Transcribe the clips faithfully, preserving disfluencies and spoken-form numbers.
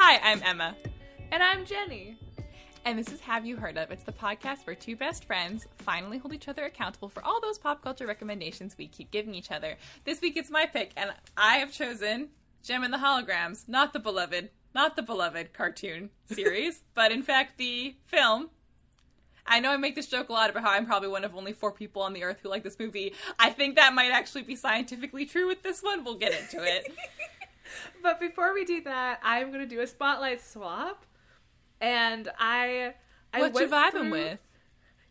Hi, I'm Emma. And I'm Jenny. And this is Have You Heard Of? It's the podcast where two best friends finally hold each other accountable for all those pop culture recommendations we keep giving each other. This week it's my pick, and I have chosen Jem and the Holograms, not the beloved, not the beloved cartoon series, but in fact the film. I know I make this joke a lot about how I'm probably one of only four people on the earth who like this movie. I think that might actually be scientifically true with this one. We'll get into it. But before we do that, I'm going to do a spotlight swap. And I, I what you vibing through, with?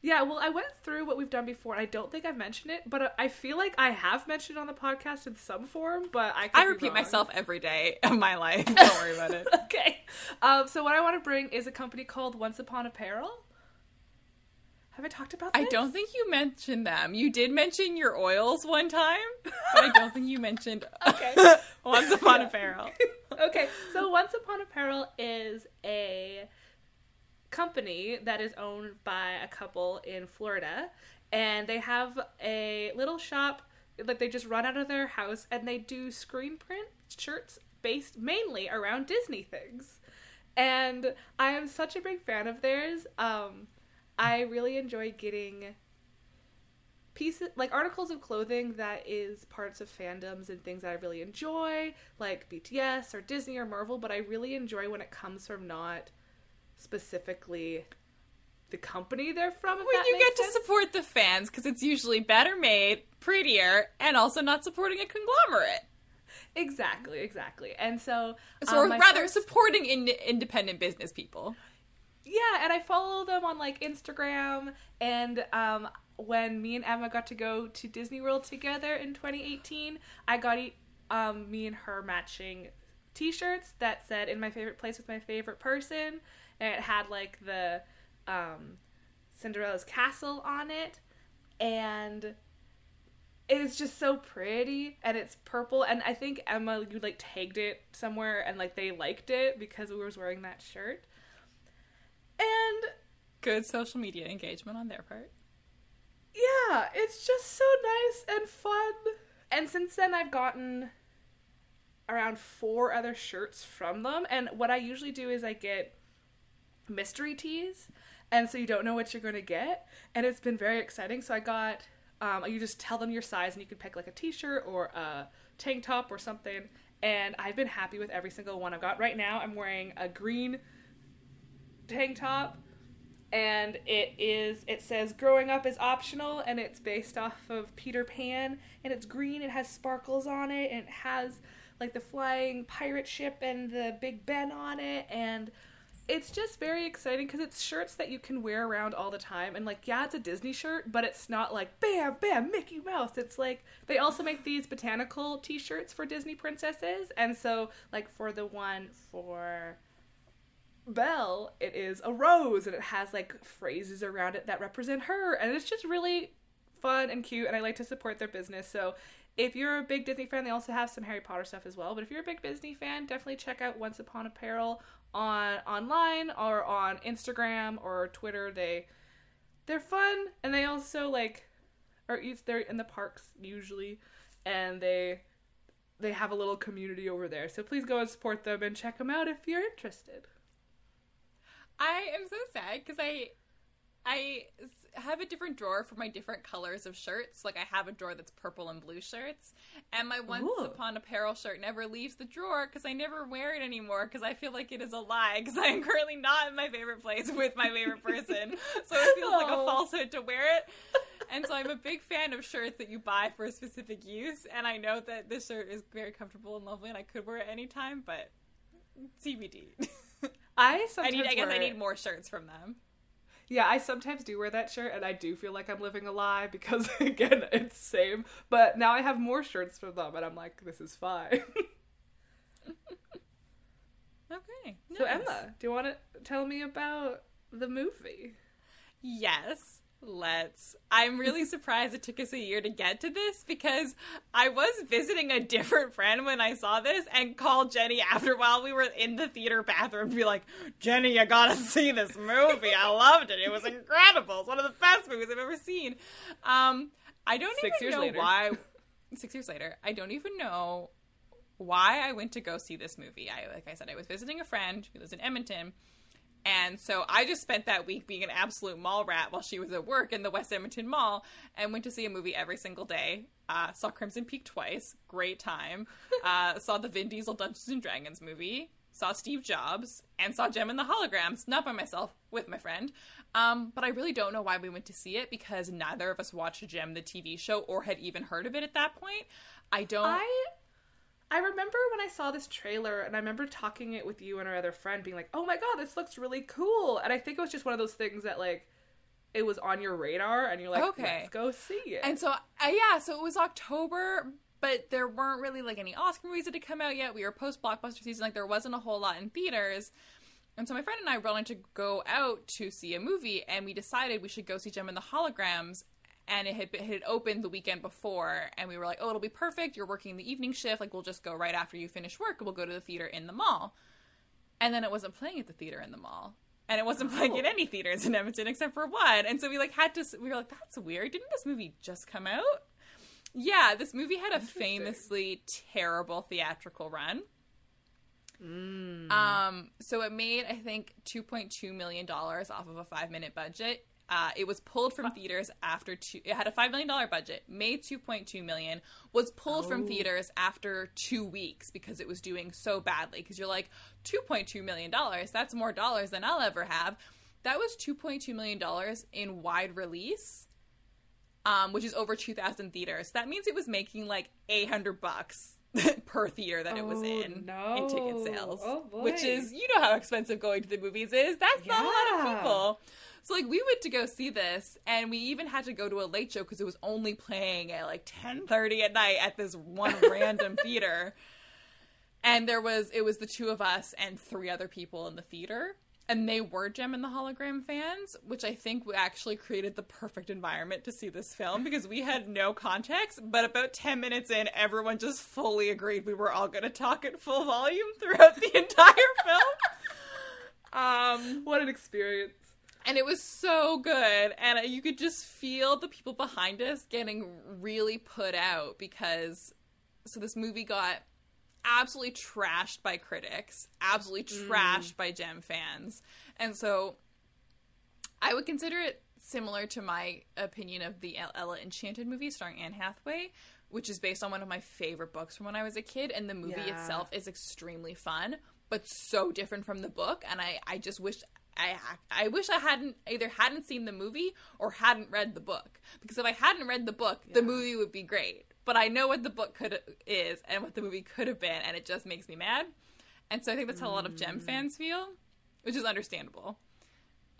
Yeah, well, I went through what we've done before. And I don't think I've mentioned it, but I feel like I have mentioned it on the podcast in some form. But I, could I be repeat wrong. myself every day of my life. Don't worry about it. Okay. Um, so what I want to bring is a company called Once Upon Apparel. Have I talked about this? I don't think you mentioned them. You did mention your oils one time, but I don't think you mentioned okay. Once Upon yeah. Apparel. Okay, so Once Upon Apparel is a company that is owned by a couple in Florida, and they have a little shop, like they just run out of their house, and they do screen print shirts based mainly around Disney things. And I am such a big fan of theirs. Um... I really enjoy getting pieces, like articles of clothing that is parts of fandoms and things that I really enjoy, like B T S or Disney or Marvel, but I really enjoy when it comes from not specifically the company they're from. When you get sense. to support the fans, because it's usually better made, prettier, and also not supporting a conglomerate. Exactly, exactly. And so... so um, or rather, first... supporting in- independent business people. Yeah, and I follow them on, like, Instagram, and um, when me and Emma got to go to Disney World together in twenty eighteen, I got um, me and her matching t-shirts that said, in my favorite place with my favorite person, and it had, like, the um, Cinderella's castle on it, and it's just so pretty, and it's purple, and I think Emma, you, like, tagged it somewhere, and, like, they liked it because we were wearing that shirt. And good social media engagement on their part. Yeah, it's just so nice and fun. And since then, I've gotten around four other shirts from them. And what I usually do is I get mystery tees. And so you don't know what you're going to get. And it's been very exciting. So I got, um, you just tell them your size and you can pick like a t-shirt or a tank top or something. And I've been happy with every single one I've got. Right now, I'm wearing a green tank top, and it is it says growing up is optional, and it's based off of Peter Pan, and it's green, it has sparkles on it, and it has like the flying pirate ship and the Big Ben on it, and it's just very exciting because it's shirts that you can wear around all the time. And like, yeah, it's a Disney shirt, but it's not like bam bam Mickey Mouse. It's like they also make these botanical t-shirts for Disney princesses, and so like for the one for Belle, it is a rose, and it has like phrases around it that represent her, and it's just really fun and cute, and I like to support their business. So if you're a big Disney fan, they also have some Harry Potter stuff as well, but if you're a big Disney fan, definitely check out Once Upon Apparel on online or on Instagram or Twitter. They they're fun, and they also like are they're in the parks usually, and they they have a little community over there, so please go and support them and check them out if you're interested. I am so sad because I I have a different drawer for my different colors of shirts. Like, I have a drawer that's purple and blue shirts, and my Once Ooh. Upon Apparel shirt never leaves the drawer because I never wear it anymore because I feel like it is a lie because I am currently not in my favorite place with my favorite person. So it feels Aww. Like a falsehood to wear it. And so I'm a big fan of shirts that you buy for a specific use, and I know that this shirt is very comfortable and lovely, and I could wear it anytime, but C B D. I sometimes I need, I guess I need more shirts from them. Yeah, I sometimes do wear that shirt, and I do feel like I'm living a lie because, again, it's the same. But now I have more shirts from them, and I'm like, this is fine. Okay. Nice. So, Emma, do you want to tell me about the movie? Yes. Let's. I'm really surprised it took us a year to get to this, because I was visiting a different friend when I saw this and called Jenny after a while. We were in the theater bathroom to be like, Jenny, you gotta see this movie. I loved it. It was incredible. It's one of the best movies I've ever seen. Um, I don't Six even years know later. why. Six years later. I don't even know why I went to go see this movie. I, like I said, I was visiting a friend who lives in Edmonton, and so I just spent that week being an absolute mall rat while she was at work in the West Edmonton Mall, and went to see a movie every single day. Uh, saw Crimson Peak twice. Great time. Uh, saw the Vin Diesel Dungeons and Dragons movie. Saw Steve Jobs. And saw Jem and the Holograms. Not by myself, with my friend. Um, but I really don't know why we went to see it, because neither of us watched Jem, the T V show, or had even heard of it at that point. I don't... I... I remember when I saw this trailer, and I remember talking it with you and our other friend, being like, oh my god, this looks really cool. And I think it was just one of those things that, like, it was on your radar, and you're like, okay, let's go see it. And so, uh, yeah, so it was October, but there weren't really, like, any Oscar movies that had come out yet. We were post-blockbuster season. Like, there wasn't a whole lot in theaters. And so my friend and I wanted to go out to see a movie, and we decided we should go see Jem and the Holograms. And it had, been, it had opened the weekend before, and we were like, oh, it'll be perfect. You're working the evening shift. Like, we'll just go right after you finish work, and we'll go to the theater in the mall. And then it wasn't playing at the theater in the mall. And it wasn't playing oh. at any theaters in Edmonton except for one. And so we, like, had to, we were like, that's weird. Didn't this movie just come out? Yeah, this movie had a famously terrible theatrical run. Mm. Um, so it made, I think, two point two million dollars off of a five-minute budget. Uh, it was pulled from theaters after two... It had a five million dollars budget, made two point two million dollars, was pulled oh. from theaters after two weeks because it was doing so badly. Because you're like, two point two million dollars, that's more dollars than I'll ever have. That was two point two million dollars in wide release, um, which is over two thousand theaters. That means it was making like eight hundred bucks. per theater that oh, it was in no. in ticket sales, oh, which is, you know how expensive going to the movies is. That's yeah. not a lot of people. So, like, we went to go see this, and we even had to go to a late show because it was only playing at like ten thirty at night at this one random theater. And there was it was the two of us and three other people in the theater, and they were Jem and the Hologram fans, which I think actually created the perfect environment to see this film, because we had no context, but about ten minutes in, everyone just fully agreed we were all going to talk at full volume throughout the entire film. Um, what an experience. And it was so good, and you could just feel the people behind us getting really put out, because, so this movie got... absolutely trashed by critics, absolutely trashed mm. by Jem fans. And so I would consider it similar to my opinion of the Ella Enchanted movie starring Anne Hathaway, which is based on one of my favorite books from when I was a kid. And the movie yeah. itself is extremely fun, but so different from the book. And I, I just wish... I I wish I hadn't either hadn't seen the movie or hadn't read the book, because if I hadn't read the book, yeah. the movie would be great. But I know what the book could is and what the movie could have been, and it just makes me mad. And so I think that's how a lot of Jem fans feel, which is understandable. Um,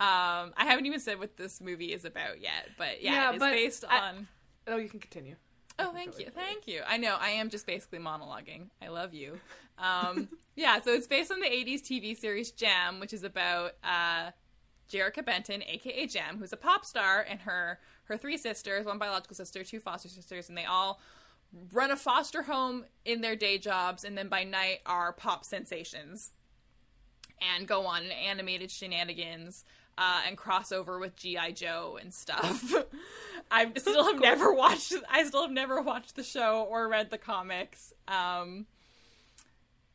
I haven't even said what this movie is about yet, but yeah, yeah it is but based I, on. Oh, you can continue. Oh, thank you. Thank you. I know. I am just basically monologuing. I love you. Um, yeah, so it's based on the eighties T V series Jem, which is about uh, Jerrica Benton, a k a. Jem, who's a pop star, and her, her three sisters, one biological sister, two foster sisters, and they all run a foster home in their day jobs, and then by night are pop sensations and go on in animated shenanigans. Uh, and crossover with G I Joe and stuff. I still have never watched. I still have never watched the show or read the comics. Um,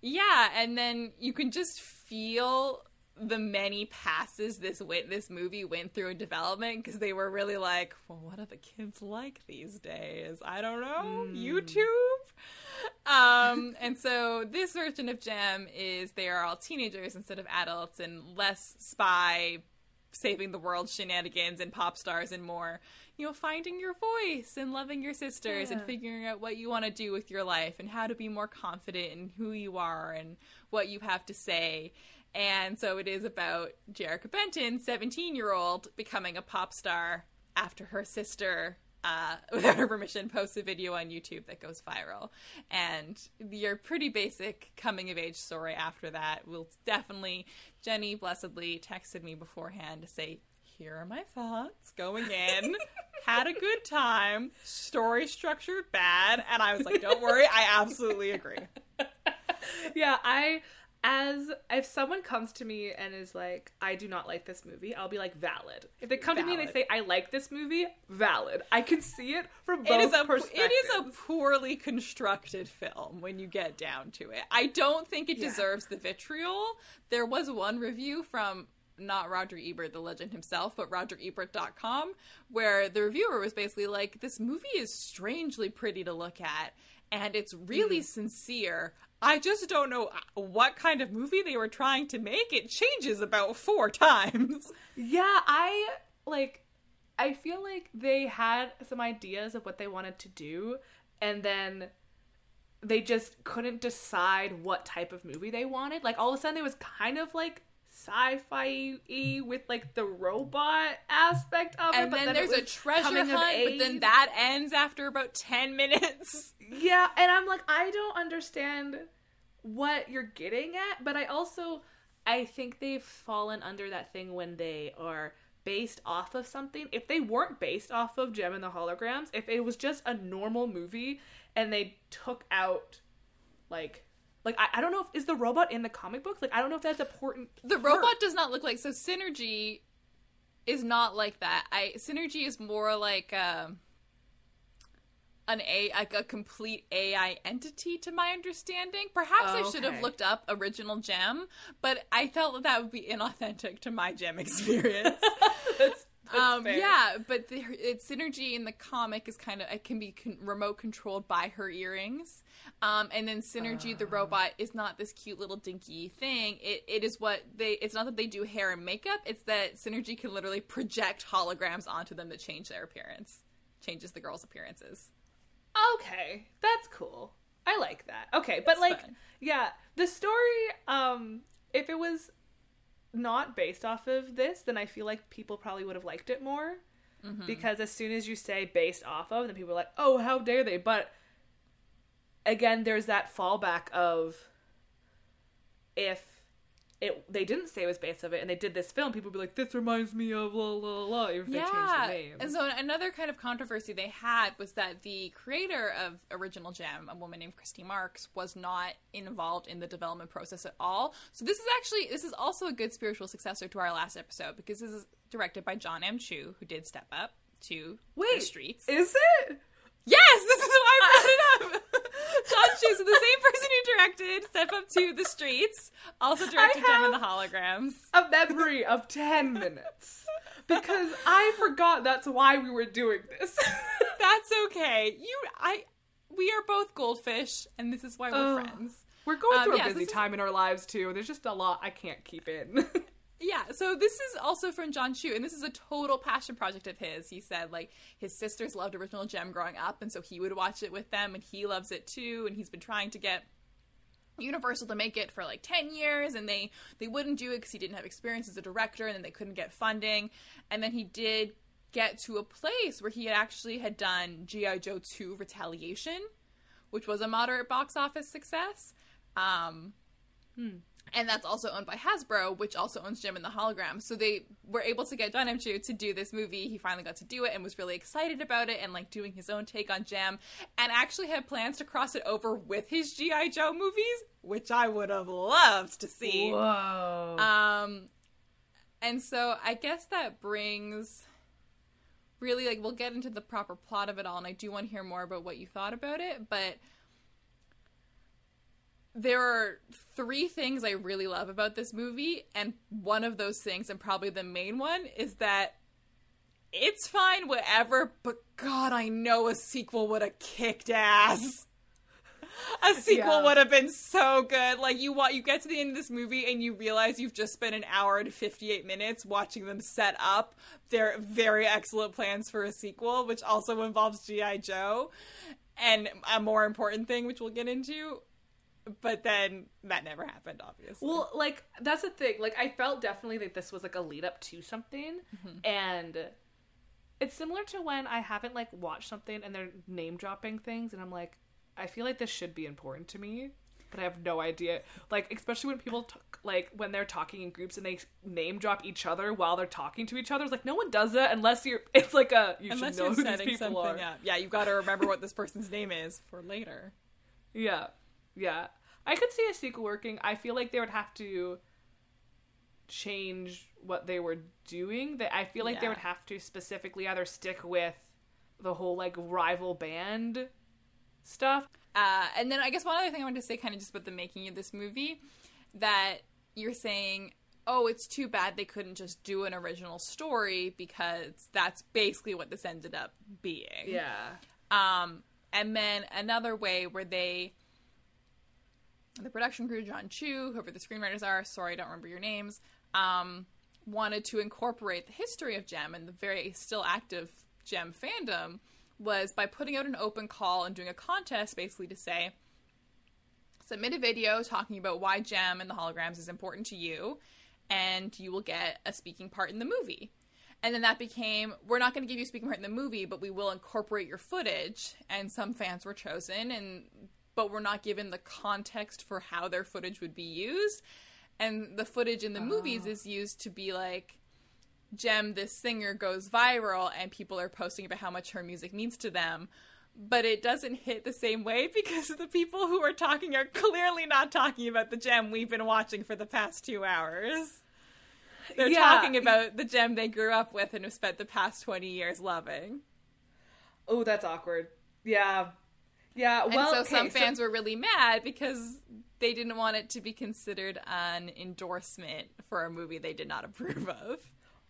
yeah, and then you can just feel the many passes this went, this movie went through in development, because they were really like, well, what are the kids like these days? I don't know. Mm. YouTube? Um, and so this version of Jem is they are all teenagers instead of adults, and less spy, saving the world shenanigans and pop stars, and more, you know, finding your voice and loving your sisters yeah. and figuring out what you want to do with your life and how to be more confident in who you are and what you have to say. And so it is about Jerrica Benton, seventeen-year-old, becoming a pop star after her sister, uh, without her permission, posts a video on YouTube that goes viral. And your pretty basic coming-of-age story after that will definitely... Jenny, blessedly, texted me beforehand to say, here are my thoughts going in. Had a good time. Story structured bad. And I was like, don't worry. I absolutely agree. Yeah, I... As if someone comes to me and is like, I do not like this movie, I'll be like, valid. If they come valid. to me and they say, I like this movie, valid. I can see it from both it is a, perspectives. It is a poorly constructed film when you get down to it. I don't think it yeah. deserves the vitriol. There was one review from... not Roger Ebert, the legend himself, but roger ebert dot com, where the reviewer was basically like, this movie is strangely pretty to look at, and it's really mm. sincere. I just don't know what kind of movie they were trying to make. It changes about four times. Yeah, I, like, I feel like they had some ideas of what they wanted to do, and then... they just couldn't decide what type of movie they wanted. Like, all of a sudden, it was kind of, like, sci-fi-y with, like, the robot aspect of and it. And then, then there's a treasure hunt, but then that ends after about ten minutes. Yeah, and I'm like, I don't understand what you're getting at, but I also, I think they've fallen under that thing when they are based off of something. If they weren't based off of Jem and the Holograms, if it was just a normal movie... and they took out, like, like I, I don't know if, is the robot in the comic books? Like, I don't know if that's important. The part. Robot does not look like, so Synergy is not like that. I Synergy is more like um, an A, like a complete A I entity, to my understanding. Perhaps oh, okay. I should have looked up original Jem, but I felt that that would be inauthentic to my Jem experience. That's Um, yeah, but the, it's Synergy in the comic is kind of, it can be con- remote controlled by her earrings. Um, and then Synergy, uh. the robot, is not this cute little dinky thing. It It is what they, it's not that they do hair and makeup, it's that Synergy can literally project holograms onto them that change their appearance. Changes the girls' appearances. Okay, that's cool. I like that. Okay, but it's like, fun. yeah, the story, um, if it was... not based off of this, then I feel like people probably would have liked it more. Mm-hmm. Because as soon as you say based off of, then people are like, oh, how dare they? But again, there's that fallback of if it they didn't say it was based off it and they did this film, people would be like, this reminds me of la la la, even if yeah. they changed the name. And so another kind of controversy they had was that the creator of Original Jem, a woman named Christy Marks, was not involved in the development process at all. So this is actually, this is also a good spiritual successor to our last episode, because this is directed by John M. Chu, who did Step Up two the Streets. Is it? Yes, this is why I brought it up. John Chu, so the same person who directed Step Up two the Streets, also directed Jem and the Holograms. A memory of ten minutes. Because I forgot that's why we were doing this. That's okay. You I we are both goldfish, and this is why we're uh, friends. We're going um, through yeah, a busy so time is... in our lives too. There's just a lot I can't keep in. Yeah, so this is also from John Chu, and this is a total passion project of his. He said, like, his sisters loved Original Jem growing up, and so he would watch it with them, and he loves it too, and he's been trying to get Universal to make it for, like, ten years, and they, they wouldn't do it because he didn't have experience as a director, and then they couldn't get funding, and then he did get to a place where he actually had done G I Joe two Retaliation, which was a moderate box office success. Um, hmm. And that's also owned by Hasbro, which also owns Jem and the Holograms. So they were able to get John M. Chu to do this movie. He finally got to do it and was really excited about it and, like, doing his own take on Jem. And actually had plans to cross it over with his G I Joe movies, which I would have loved to see. Whoa. Um, and so I guess that brings... really, like, we'll get into the proper plot of it all, and I do want to hear more about what you thought about it, but... there are three things I really love about this movie, and one of those things, and probably the main one, is that it's fine, whatever, but God, I know a sequel would have kicked ass. A sequel yeah. would have been so good. Like, you want, you get to the end of this movie and you realize you've just spent an hour and fifty-eight minutes watching them set up their very excellent plans for a sequel, which also involves G I Joe, and a more important thing, which we'll get into. But then that never happened, obviously. Well, like, that's the thing. Like, I felt definitely that this was, like, a lead-up to something. Mm-hmm. And it's similar to when I haven't, like, watched something and they're name-dropping things. And I'm like, I feel like this should be important to me. But I have no idea. Like, especially when people, t- like, when they're talking in groups and they name-drop each other while they're talking to each other. It's like, no one does that unless you're, it's like a, you unless should know who these people are. Up. Yeah, you've got to remember what this person's name is for later. Yeah. Yeah, I could see a sequel working. I feel like they would have to change what they were doing. That I feel like yeah. they would have to specifically either stick with the whole like rival band stuff. Uh, and then I guess one other thing I wanted to say, kind of just about the making of this movie, that you're saying, oh, it's too bad they couldn't just do an original story because that's basically what this ended up being. Yeah. Um, and then another way where they, the production crew, John Chu, whoever the screenwriters are, sorry, I don't remember your names, um, wanted to incorporate the history of Jem and the very still active Jem fandom was by putting out an open call and doing a contest basically to say, submit a video talking about why Jem and the Holograms is important to you, and you will get a speaking part in the movie. And then that became, we're not going to give you a speaking part in the movie, but we will incorporate your footage. And some fans were chosen, and but we're not given the context for how their footage would be used. And the footage in the oh. movies is used to be like, Jem, this singer, goes viral, and people are posting about how much her music means to them. But it doesn't hit the same way because the people who are talking are clearly not talking about the Jem we've been watching for the past two hours. They're yeah. talking about the Jem they grew up with and have spent the past twenty years loving. Oh, that's awkward. Yeah. Yeah. Well, and so okay, some fans so- were really mad because they didn't want it to be considered an endorsement for a movie they did not approve of.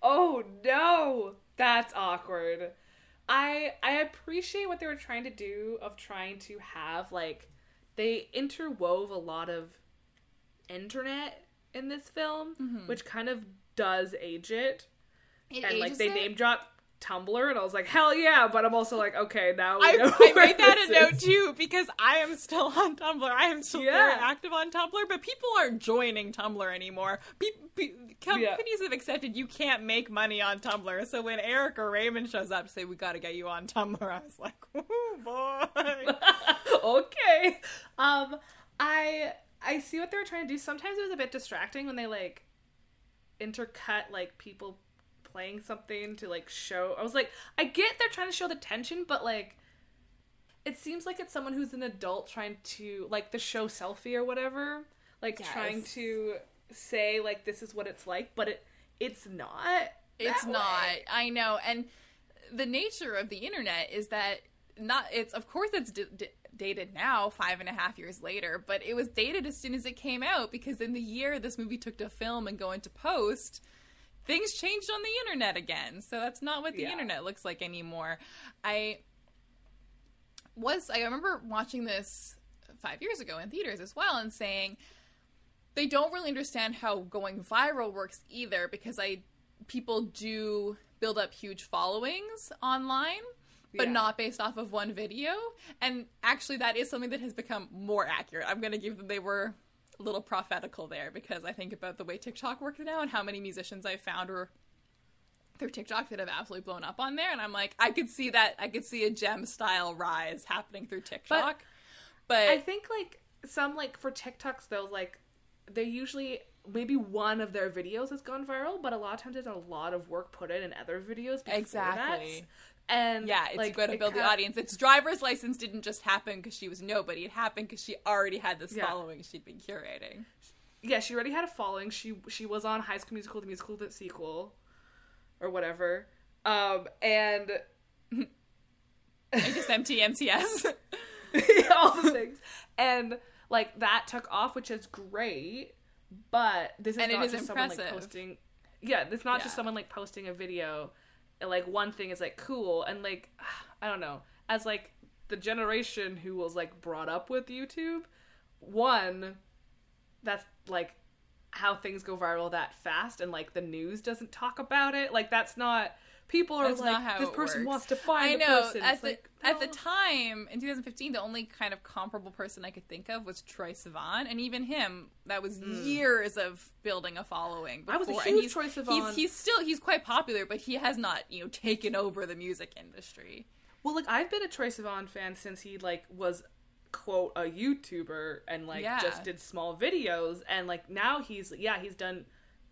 Oh, no. That's awkward. I I appreciate what they were trying to do of trying to have, like, they interwove a lot of internet in this film, mm-hmm. which kind of does age it. It and, like, they it? name dropped Tumblr, and I was like, hell yeah, but I'm also like, okay, now we I, know I made that a is. note, too, because I am still on Tumblr. I am still yeah. very active on Tumblr, but people aren't joining Tumblr anymore. Be- be- companies yeah. have accepted you can't make money on Tumblr, so when Erica Raymond shows up to say, we gotta get you on Tumblr, I was like, oh, boy. okay. Um, I I see what they were trying to do. Sometimes it was a bit distracting when they, like, intercut, like, people playing something to, like, show. I was like, I get they're trying to show the tension, but, like, it seems like it's someone who's an adult trying to, like, the show Selfie or whatever, like, yes. trying to say, like, this is what it's like, but it it's not. It's way. not. I know. And the nature of the internet is that not, it's, of course it's d- d- dated now, five and a half years later, but it was dated as soon as it came out, because in the year this movie took to film and go into post, things changed on the internet again, so that's not what the yeah. internet looks like anymore. I was, I remember watching this five years ago in theaters as well and saying, they don't really understand how going viral works either, because I, people do build up huge followings online, but yeah. not based off of one video, and actually that is something that has become more accurate. I'm going to give them, they were a little prophetical there, because I think about the way TikTok works now and how many musicians I've found or through TikTok that have absolutely blown up on there, and I'm like, I could see that, I could see a Jem style rise happening through TikTok. But, but I think, like, some, like, for TikToks though, like, they usually, maybe one of their videos has gone viral, but a lot of times there's a lot of work put in in other videos before exactly that. And yeah, it's like, good to build the audience. Its driver's license didn't just happen because she was nobody. It happened because she already had this yeah. following she'd been curating. Yeah, she already had a following. She she was on High School Musical, the musical, the sequel, or whatever. Um, and just M T M T S, yeah, all the things, and like that took off, which is great. But this is and not it is just impressive. Someone like posting. Yeah, it's not yeah. just someone like posting a video. Like, one thing is, like, cool, and, like, I don't know, as, like, the generation who was, like, brought up with YouTube, one, that's, like, how things go viral that fast, and, like, the news doesn't talk about it, like, that's not, people are, that's like, not how this person works. Wants to find I know. The person. At, the, like, no. at the time, in two thousand fifteen, the only kind of comparable person I could think of was Troye Sivan, and even him, that was mm. years of building a following before. I was a huge Troye Sivan. He's, he's still, he's quite popular, but he has not, you know, taken over the music industry. Well, like, I've been a Troye Sivan fan since he, like, was, quote, a YouTuber, and, like, yeah. just did small videos, and, like, now he's, yeah, he's done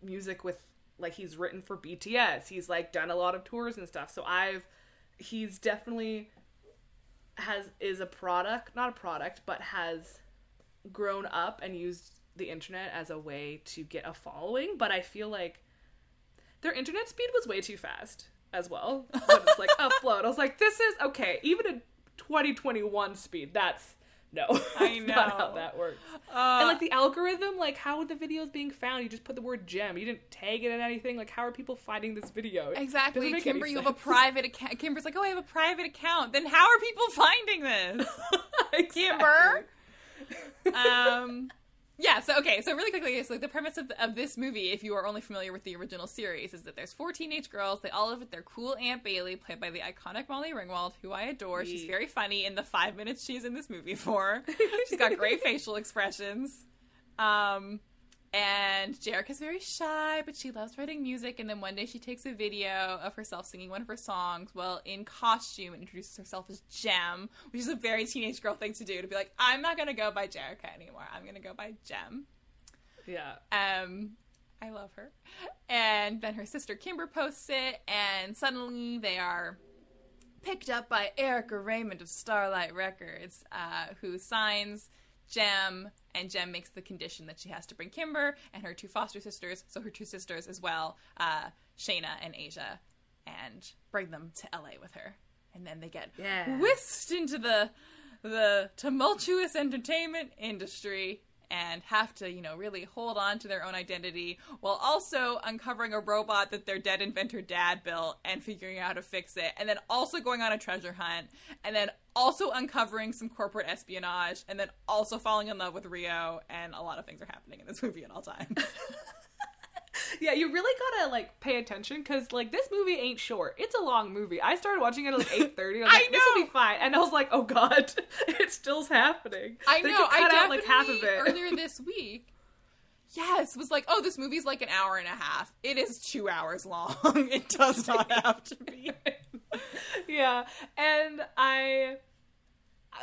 music with, like, he's written for B T S. He's, like, done a lot of tours and stuff. So I've, he's definitely has, is a product, not a product, but has grown up and used the internet as a way to get a following, but I feel like their internet speed was way too fast as well. When it's like upload, I was like, this is okay, even in twenty twenty-one speed, that's no. I know. Not how that works. Uh, and like the algorithm, like how were the videos being found? You just put the word gem. You didn't tag it in anything. Like how are people finding this video? Exactly. Kimber, you have a private account. Kimber's like, oh, I have a private account. Then how are people finding this? Exactly. Kimber. um, yeah. So okay. So really quickly, so like the premise of, of this movie, if you are only familiar with the original series, is that there's four teenage girls. They all live with their cool Aunt Bailey, played by the iconic Molly Ringwald, who I adore. She's very funny in the five minutes she's in this movie for. She's got great facial expressions. Um, and Jerrica's very shy, but she loves writing music. And then one day she takes a video of herself singing one of her songs while in costume and introduces herself as Jem, which is a very teenage girl thing to do, to be like, I'm not going to go by Jerrica anymore. I'm going to go by Jem. Yeah. Um, I love her. And then her sister Kimber posts it, and suddenly they are picked up by Erica Raymond of Starlight Records, uh, who signs Jem, and Jem makes the condition that she has to bring Kimber and her two foster sisters, so her two sisters as well, uh, Shana and Aja, and bring them to L A with her. And then they get yeah. whisked into the the tumultuous entertainment industry and have to, you know, really hold on to their own identity while also uncovering a robot that their dead inventor dad built and figuring out how to fix it, and then also going on a treasure hunt, and then also uncovering some corporate espionage, and then also falling in love with Rio, and a lot of things are happening in this movie at all times. Yeah, you really gotta, like, pay attention, because, like, this movie ain't short. It's a long movie. I started watching it at, like, eight thirty. I was I like, know. This will be fine. And I was like, oh, God, it still's happening. I they know. I cut out, like, half of it. Earlier this week, yes, was like, oh, this movie's, like, an hour and a half. It is two hours long. It does not have to be. Yeah. And I...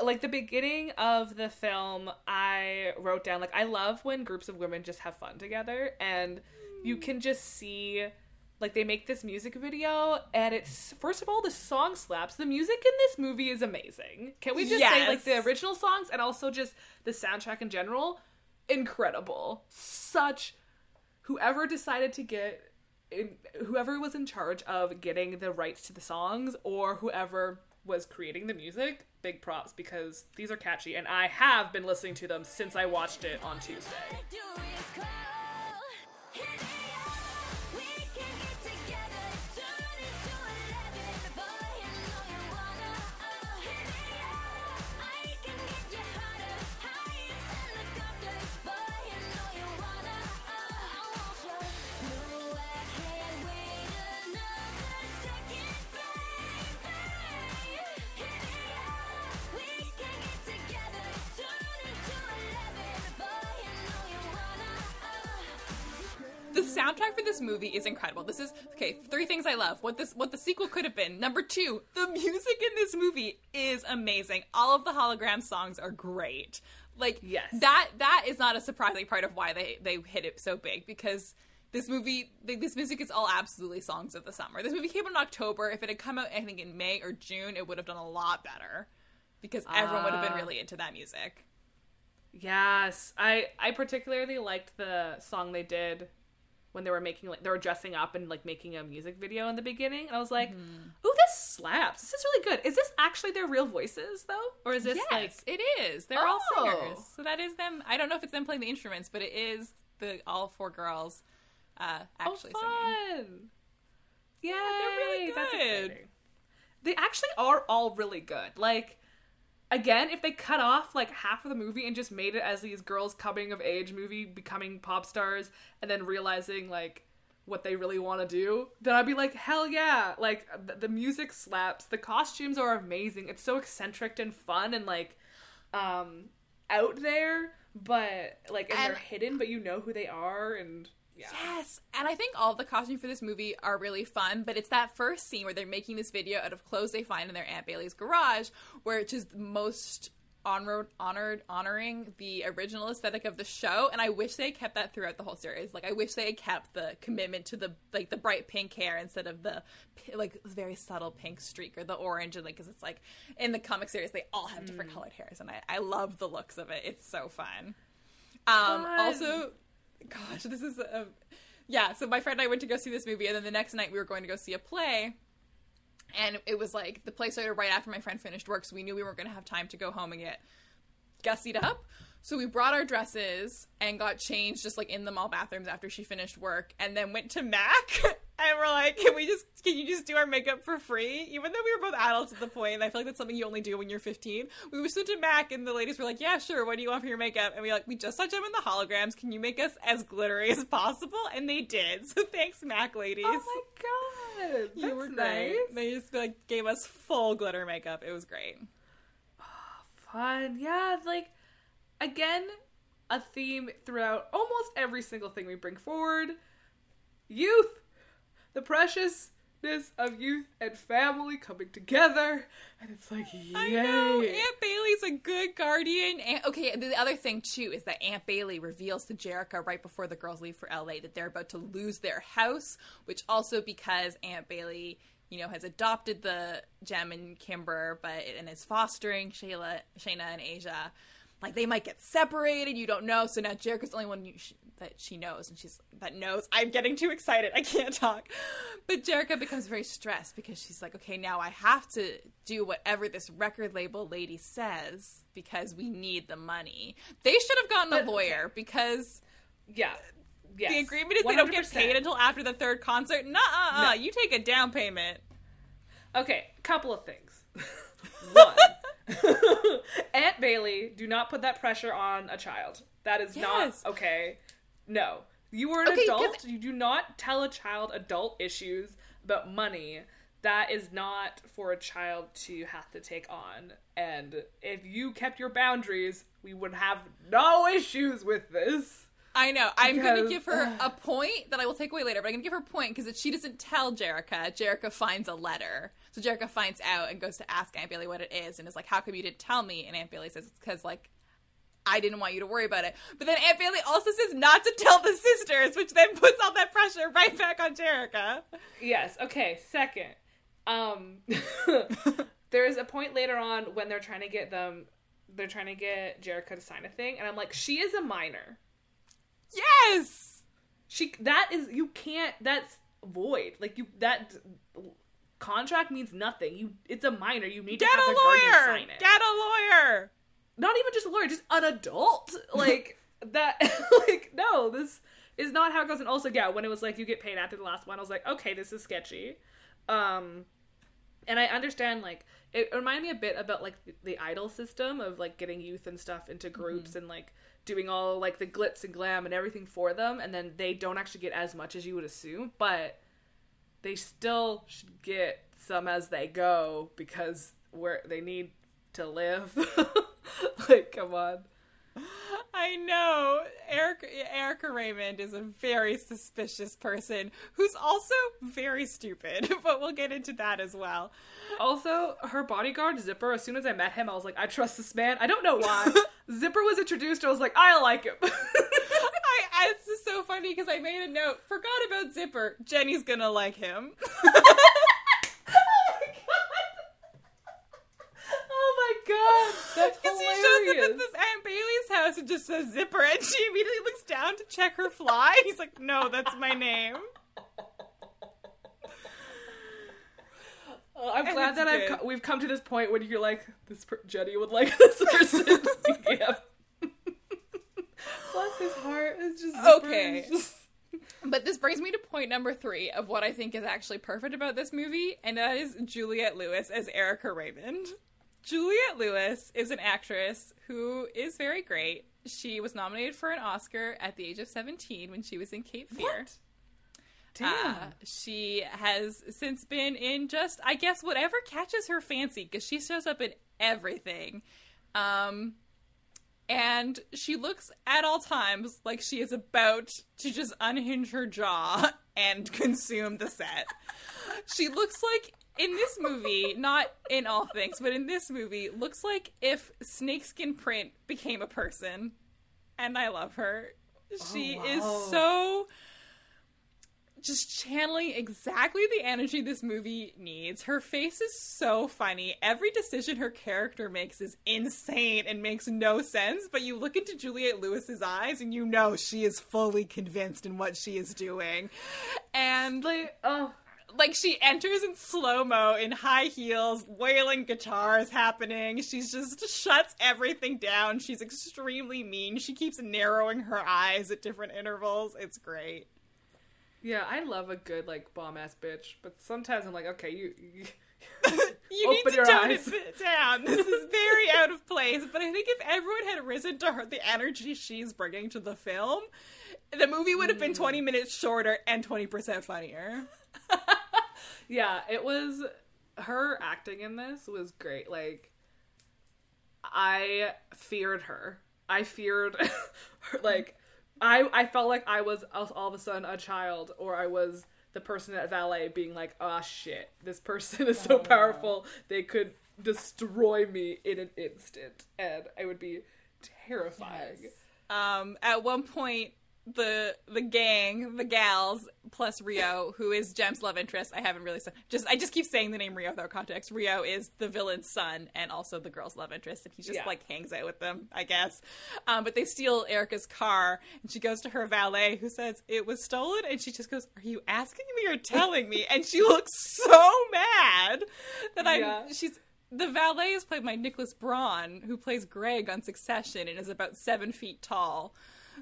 Like, the beginning of the film, I wrote down, like, I love when groups of women just have fun together, and you can just see, like, they make this music video, and it's, first of all, the song slaps. The music in this movie is amazing. Can we just yes. say, like, the original songs, and also just the soundtrack in general, incredible. Such, whoever decided to get, in, whoever was in charge of getting the rights to the songs, or whoever was creating the music, big props, because these are catchy, and I have been listening to them since I watched it on Tuesday. The soundtrack for this movie is incredible. This is, okay, three things I love. What this, what the sequel could have been. Number two, the music in this movie is amazing. All of the hologram songs are great. Like, yes. that that is not a surprising part of why they, they hit it so big, because this movie, this music is all absolutely songs of the summer. This movie came out in October. If it had come out, I think, in May or June, it would have done a lot better, because everyone uh, would have been really into that music. Yes. I, I particularly liked the song they did when they were making, like, they were dressing up and, like, making a music video in the beginning. And I was like, mm-hmm. ooh, this slaps. This is really good. Is this actually their real voices, though? Or is this, yes, like... Yes, it is. They're oh. all singers. So that is them. I don't know if it's them playing the instruments, but it is the all four girls uh, actually oh, fun. singing. Yay! Yeah, they're really good. That's exciting. They actually are all really good. Like, again, if they cut off, like, half of the movie and just made it as these girls coming-of-age movie, becoming pop stars, and then realizing, like, what they really want to do, then I'd be like, hell yeah! Like, th- the music slaps, the costumes are amazing, it's so eccentric and fun and, like, um, out there, but, like, and, and they're hidden, but you know who they are, and... Yeah. Yes, and I think all the costumes for this movie are really fun, but it's that first scene where they're making this video out of clothes they find in their Aunt Bailey's garage, where it's just the most honor- honored honoring the original aesthetic of the show, and I wish they kept that throughout the whole series. Like, I wish they had kept the commitment to the, like, the bright pink hair instead of the, like, very subtle pink streak or the orange, and like, because it's like in the comic series they all have different mm. colored hairs, and I, I love the looks of it. It's so fun. Um, fun. Also, gosh, this is a, yeah. So my friend and I went to go see this movie, and then the next night we were going to go see a play. And it was, like, the play started right after my friend finished work, so we knew we weren't going to have time to go home and get gussied up. So we brought our dresses and got changed just, like, in the mall bathrooms after she finished work, and then went to Mac, and we're like, can we just, can you just do our makeup for free? Even though we were both adults at the point, and I feel like that's something you only do when you're fifteen. We went to Mac, and the ladies were like, yeah, sure, what do you want for your makeup? And we were like, we just saw Jem and the Holograms, can you make us as glittery as possible? And they did, so thanks, Mac ladies. Oh my god. That's you were nice. Great. They just like gave us full glitter makeup. It was great. Oh, fun. Yeah, it's like, again, a theme throughout almost every single thing we bring forward. Youth. The preciousness of youth and family coming together. And it's like, yay. I know. Aunt Bailey's a good guardian. Aunt- okay, the other thing, too, is that Aunt Bailey reveals to Jerrica right before the girls leave for L A that they're about to lose their house, which also because Aunt Bailey, you know, has adopted the Jem and Kimber, but and is fostering Shayla, Shana and Aja. Like, they might get separated, you don't know. So now Jerrica's the only one you sh- that she knows, and she's, that knows. I'm getting too excited. I can't talk. But Jerrica becomes very stressed because she's like, okay, now I have to do whatever this record label lady says because we need the money. They should have gotten but, a lawyer because yeah, yes. the agreement is one hundred percent. They don't get paid until after the third concert. Nuh-uh, no. You take a down payment. Okay, couple of things. One. Aunt Bailey, do not put that pressure on a child. That is yes. not okay. No. You are an okay, adult. You do not tell a child adult issues about money. That is not for a child to have to take on. And if you kept your boundaries, we would have no issues with this. I know. I'm because, going to give her uh, a point that I will take away later, but I'm going to give her a point because if she doesn't tell Jerrica, Jerrica finds a letter. So Jerrica finds out and goes to ask Aunt Bailey what it is and is like, how come you didn't tell me? And Aunt Bailey says, it's because, like, I didn't want you to worry about it. But then Aunt Bailey also says not to tell the sisters, which then puts all that pressure right back on Jerrica. Yes. Okay. Second. Um, there is a point later on when they're trying to get them, they're trying to get Jerrica to sign a thing. And I'm like, she is a minor. Yes! She, that is, you can't, that's void. Like, you, that contract means nothing. You, it's a minor. You need Get to have a lawyer. Sign it. Get a lawyer! Not even just a lawyer, just an adult. Like, that, like, no, this is not how it goes. And also, yeah, when it was like, you get paid after the last one, I was like, okay, this is sketchy. Um, and I understand, like, it reminded me a bit about, like, the, the idol system of, like, getting youth and stuff into groups mm-hmm. and, like, doing all, like, the glitz and glam and everything for them, and then they don't actually get as much as you would assume, but they still should get some as they go, because where they need to live. Like, come on. I know. Erica, Erica Raymond is a very suspicious person who's also very stupid, but we'll get into that as well. Also, her bodyguard, Zipper, as soon as I met him, I was like, I trust this man. I don't know why. Zipper was introduced, I was like, I like him. I, it's just so funny because I made a note, forgot about Zipper, Jenny's gonna like him. Oh my god. Oh my god. That's hilarious. She shows up at this Aunt Bailey's house and just says Zipper, and she immediately looks down to check her fly. He's like, no, that's my name. Well, I'm and glad that I've co- we've come to this point when you're like, this per- Jenny would like this person. Plus his heart is just okay. Just... But this brings me to point number three of what I think is actually perfect about this movie, and that is Juliette Lewis as Erica Raymond. Juliette Lewis is an actress who is very great. She was nominated for an Oscar at the age of seventeen when she was in Cape Fear. What? Uh, she has since been in just, I guess, whatever catches her fancy, because she shows up in everything. Um, and she looks at all times like she is about to just unhinge her jaw and consume the set. She looks like, in this movie, not in all things, but in this movie, looks like if Snakeskin Print became a person. And I love her. She oh, wow. is so just channeling exactly the energy this movie needs. Her face is so funny. Every decision her character makes is insane and makes no sense, but you look into Juliette Lewis's eyes and you know she is fully convinced in what she is doing. And like, oh, like she enters in slow-mo in high heels, wailing guitars happening. She's just shuts everything down. She's extremely mean. She keeps narrowing her eyes at different intervals. It's great. Yeah, I love a good, like, bomb-ass bitch, but sometimes I'm like, okay, you... you... you need to tone it down. This is very out of place, but I think if everyone had risen to her, the energy she's bringing to the film, the movie would have been twenty minutes shorter and twenty percent funnier. Yeah, it was... Her acting in this was great. Like, I feared her. I feared, her, like... I, I felt like I was all of a sudden a child, or I was the person at valet being like, ah, oh, shit, this person is so powerful, they could destroy me in an instant, and I would be terrifying. Yes. Um, at one point, the the gang, the gals, plus Rio, who is Jem's love interest, I haven't really said, just, I just keep saying the name Rio without context. Rio is the villain's son and also the girl's love interest, and he just, yeah. like, hangs out with them, I guess. Um, but they steal Erica's car, and she goes to her valet, who says, it was stolen, and she just goes, are you asking me or telling me? And she looks so mad that I'm, yeah. she's, the valet is played by Nicholas Braun, who plays Greg on Succession and is about seven feet tall.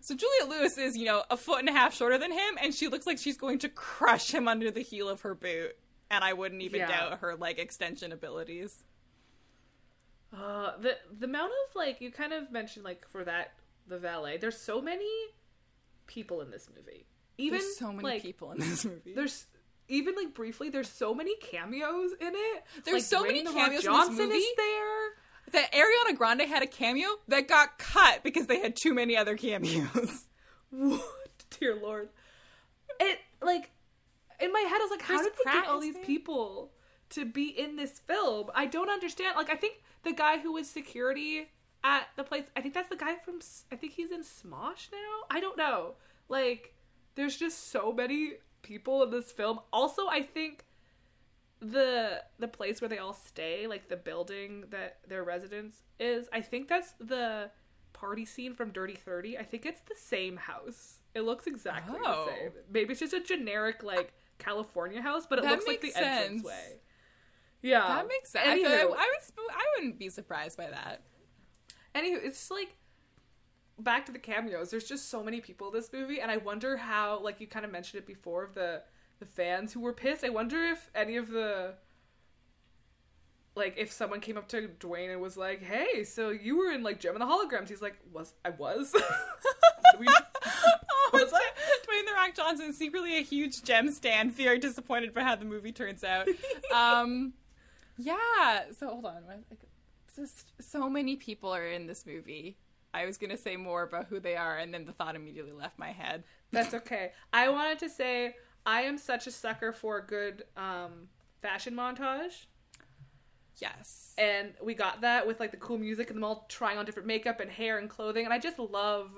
So Juliette Lewis is, you know, a foot and a half shorter than him, and she looks like she's going to crush him under the heel of her boot. And I wouldn't even yeah. doubt her, like, extension abilities. Uh, the the amount of, like, you kind of mentioned, like, for that, the valet, there's so many people in this movie. Even, there's so many like, people in this movie. There's, even, like, briefly, there's so many cameos in it. There's like, so many cameos in this movie. Johnson is there. That Ariana Grande had a cameo that got cut because they had too many other cameos. What? Dear Lord. It, like, in my head, I was like, how did they get all these people to be in this film? I don't understand. Like, I think the guy who was security at the place, I think that's the guy from, I think he's in Smosh now? I don't know. Like, there's just so many people in this film. Also, I think the the place where they all stay, like the building that their residence is, I think that's the party scene from Dirty Thirty. I think it's the same house. It looks exactly oh. the same. Maybe it's just a generic like California house, but it that looks like the sense. entranceway. Yeah, that makes sense. Anywho, I, I would I wouldn't be surprised by that. Anywho, it's just like back to the cameos. There's just so many people in this movie, and I wonder how, like you kind of mentioned it before, of the. The fans who were pissed. I wonder if any of the, like, if someone came up to Dwayne and was like, "Hey, so you were in like Jem and the Holograms?" He's like, "Was I was?" we, oh, was I? Dwayne the Rock Johnson, secretly a huge Jem stan, very disappointed by how the movie turns out. um, yeah. So hold on, just so many people are in this movie. I was gonna say more about who they are, and then the thought immediately left my head. That's okay. I wanted to say. I am such a sucker for a good um, fashion montage. Yes. And we got that with, like, the cool music and them all trying on different makeup and hair and clothing. And I just love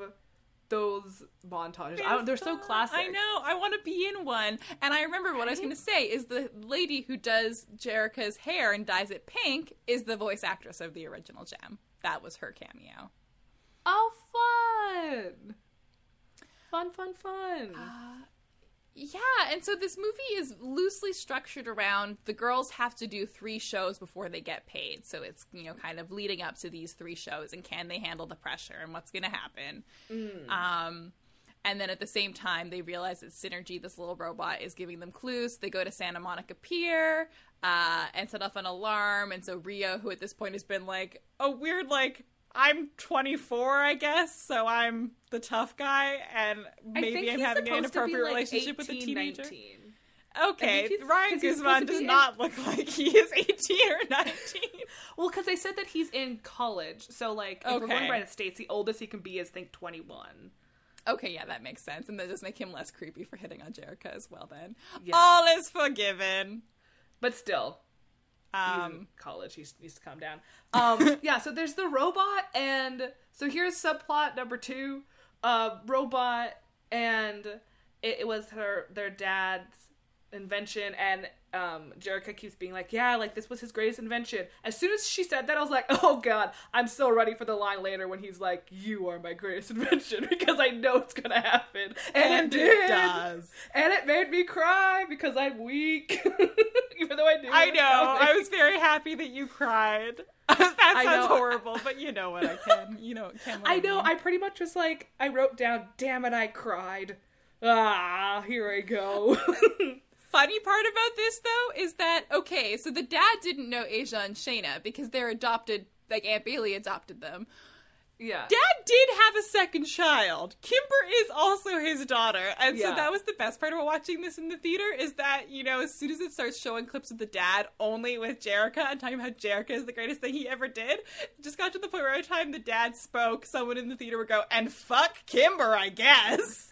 those montages. I, they're so classic. I know. I want to be in one. And I remember what I, I was going to say is the lady who does Jerrica's hair and dyes it pink is the voice actress of the original Jem. That was her cameo. Oh, fun. Fun, fun, fun. Uh, Yeah, and so this movie is loosely structured around the girls have to do three shows before they get paid. So it's, you know, kind of leading up to these three shows and can they handle the pressure and what's going to happen. Mm. Um, and then at the same time, they realize that Synergy, this little robot, is giving them clues. They go to Santa Monica Pier uh, and set off an alarm. And so Rio, who at this point has been like a weird, like, I'm twenty-four, I guess, so I'm the tough guy, and maybe I'm having an inappropriate like relationship eighteen, with a teenager. nineteen. Okay, Ryan Guzman does not in... look like he is eighteen or nineteen. Well, because they said that he's in college, so, like, if okay. we're going by the States, the oldest he can be is, I think, twenty-one. Okay, yeah, that makes sense. And that does make him less creepy for hitting on Jerrica as well then. Yeah. All is forgiven. But still. Um, he's in college. He needs to calm down. Um, yeah, so there's the robot, and so here's subplot number two. Uh, robot, and it, it was her their dad's invention, and um, Jerrica keeps being like, yeah, like, this was his greatest invention. As soon as she said that, I was like, oh god, I'm so ready for the line later when he's like, you are my greatest invention, because I know it's gonna happen. And, and it, it did. Does. And it made me cry, because I'm weak. Even though I knew I know. I was very happy that you cried. That sounds horrible, but you know what I can. You know, can I know. I, I pretty much was like, I wrote down, damn it, I cried. Ah, here I go. Funny part about this, though, is that, okay, so the dad didn't know Aja and Shana because they're adopted, like, Aunt Bailey adopted them. Yeah. Dad did have a second child. Kimber is also his daughter. And yeah. So that was the best part about watching this in the theater is that, you know, as soon as it starts showing clips of the dad only with Jerrica and talking about Jerrica is the greatest thing he ever did, it just got to the point where every time the dad spoke, someone in the theater would go, and fuck Kimber, I guess.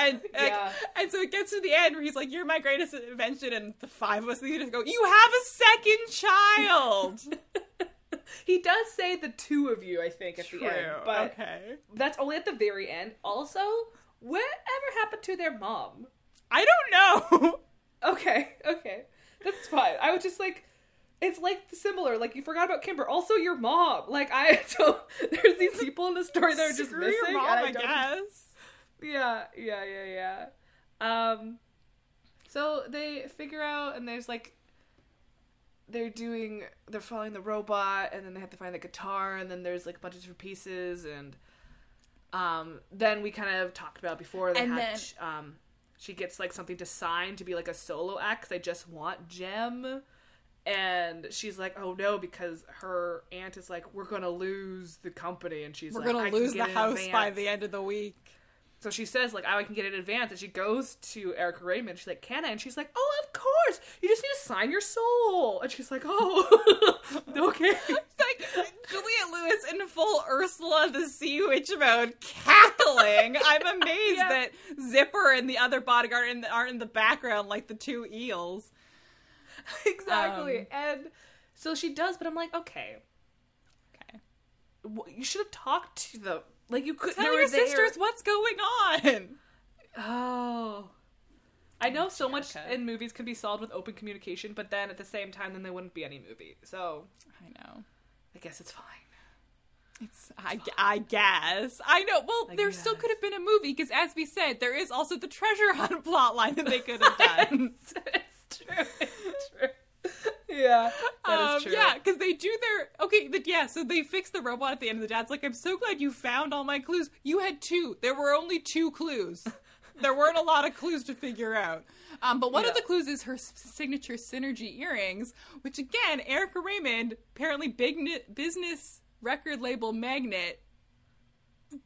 and yeah. and so it gets to the end where he's like, you're my greatest invention. And the five of us in the theater go, you have a second child. He does say the two of you, I think, at True. the end. But okay. That's only at the very end. Also, whatever happened to their mom? I don't know. Okay, okay. That's fine. I was just like, it's like similar. Like, you forgot about Kimber. Also, your mom. Like, I don't, there's these people in the story that are just Screw missing. Your mom, I, I guess. Yeah, yeah, yeah, yeah. Um, so they figure out, and there's like, they're doing, they're following the robot, and then they have to find the guitar, and then there's like a bunch of different pieces, and um, then we kind of talked about before, they and had, then she, um, she gets like something to sign to be like a solo act, because I just want Jem, and she's like, oh no, because her aunt is like, we're gonna lose the company, and she's we're like, we're gonna lose the house by the end of the week. So she says, like, I can get it in advance. And she goes to Erica Raymond. She's like, can I? And she's like, oh, of course. You just need to sign your soul. And she's like, oh, okay. It's like Juliette Lewis in full Ursula the Sea Witch mode cackling. I'm amazed yeah. that Zipper and the other bodyguard in the, are in the background like the two eels. Exactly. Um, and so she does, but I'm like, okay. Okay. Well, you should have talked to the... Like, you couldn't tell your there. sisters what's going on. Oh. I know so much in movies can be solved with open communication, but then at the same time, then there wouldn't be any movie. So. I know. I guess it's fine. It's, I, I guess. I know. Well, I there guess. still could have been a movie, because as we said, there is also the treasure hunt plotline that they could have done. it's, it's true. It's true. Yeah, that is true. Um, yeah, because they do their... Okay, the, yeah, so they fix the robot at the end of the dad's like, I'm so glad you found all my clues. You had two. There were only two clues. There weren't a lot of clues to figure out. Um, but one yeah. of the clues is her signature Synergy earrings, which, again, Erica Raymond, apparently big ni- business record label magnet,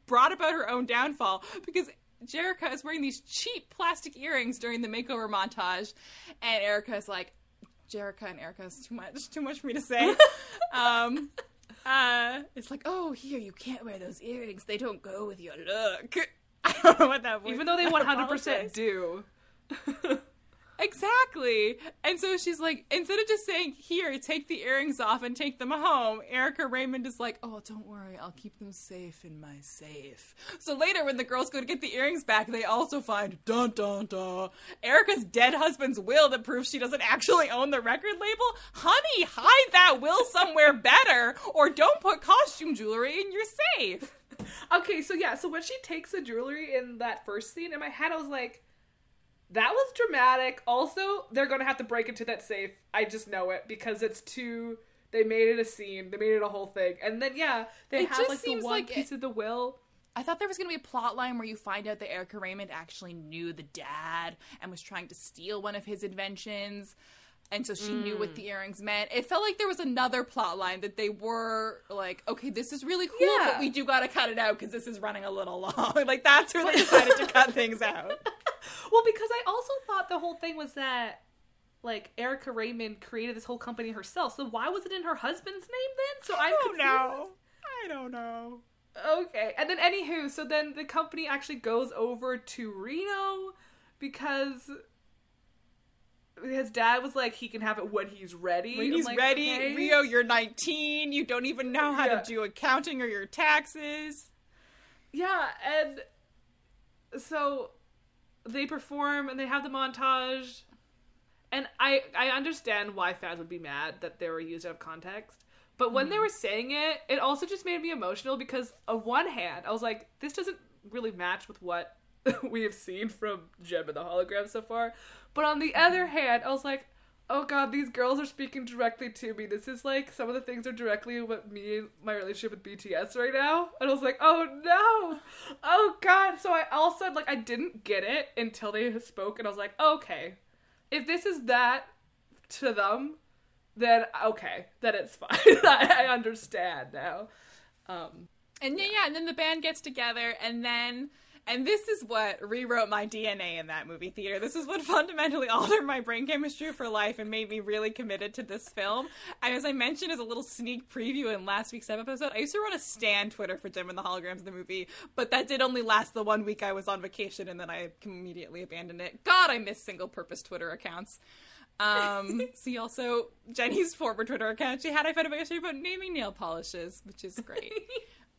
brought about her own downfall because... Jerrica is wearing these cheap plastic earrings during the makeover montage, and Erica's like, Jerrica and Erica is too much, too much for me to say. um, uh, it's like, oh, here, you can't wear those earrings. They don't go with your look. I don't know what that was. Even though they one hundred percent do. Exactly. And so she's like, instead of just saying, here, take the earrings off and take them home, Erica Raymond is like, oh, don't worry, I'll keep them safe in my safe. So later when the girls go to get the earrings back, they also find, dun dun dun, Erica's dead husband's will that proves she doesn't actually own the record label. Honey, hide that will somewhere better, or don't put costume jewelry in your safe. Okay, so yeah, so when she takes the jewelry in that first scene, in my head I was like, that was dramatic. Also, they're going to have to break into that safe. I just know it because it's too... They made it a scene. They made it a whole thing. And then, yeah, they it have, like, the one like piece it, of the will. I thought there was going to be a plot line where you find out that Erica Raymond actually knew the dad and was trying to steal one of his inventions. And so she mm. knew what the earrings meant. It felt like there was another plot line that they were like, okay, this is really cool, yeah. but we do got to cut it out because this is running a little long. Like, that's where they decided to cut things out. Well, because I also thought the whole thing was that, like, Erica Raymond created this whole company herself, so why was it in her husband's name then? So I don't know. I don't know. Okay. And then anywho, so then the company actually goes over to Reno because his dad was like, he can have it when he's ready. When he's like, ready. Okay. Rio, you're nineteen. You don't even know how yeah. to do accounting or your taxes. Yeah. And so they perform and they have the montage. And I, I understand why fans would be mad that they were used out of context. But when mm. they were saying it, it also just made me emotional because on one hand, I was like, this doesn't really match with what we have seen from Jem and the Holograms so far. But on the other hand, I was like, oh god, these girls are speaking directly to me. This is like, some of the things are directly what me and my relationship with B T S right now. And I was like, oh no! Oh god! So I also, like, I didn't get it until they spoke and I was like, okay. If this is that to them, then okay, then it's fine. I understand now. Um, and yeah, yeah, and then the band gets together, and then, and this is what rewrote my D N A in that movie theater. This is what fundamentally altered my brain chemistry for life and made me really committed to this film. And as I mentioned as a little sneak preview in last week's episode, I used to run a stan Twitter for Jem and the Holograms, the movie, but that did only last the one week I was on vacation, and then I immediately abandoned it. God, I miss single-purpose Twitter accounts. Um, see also Jenny's former Twitter account she had, I found a story about naming nail polishes, which is great.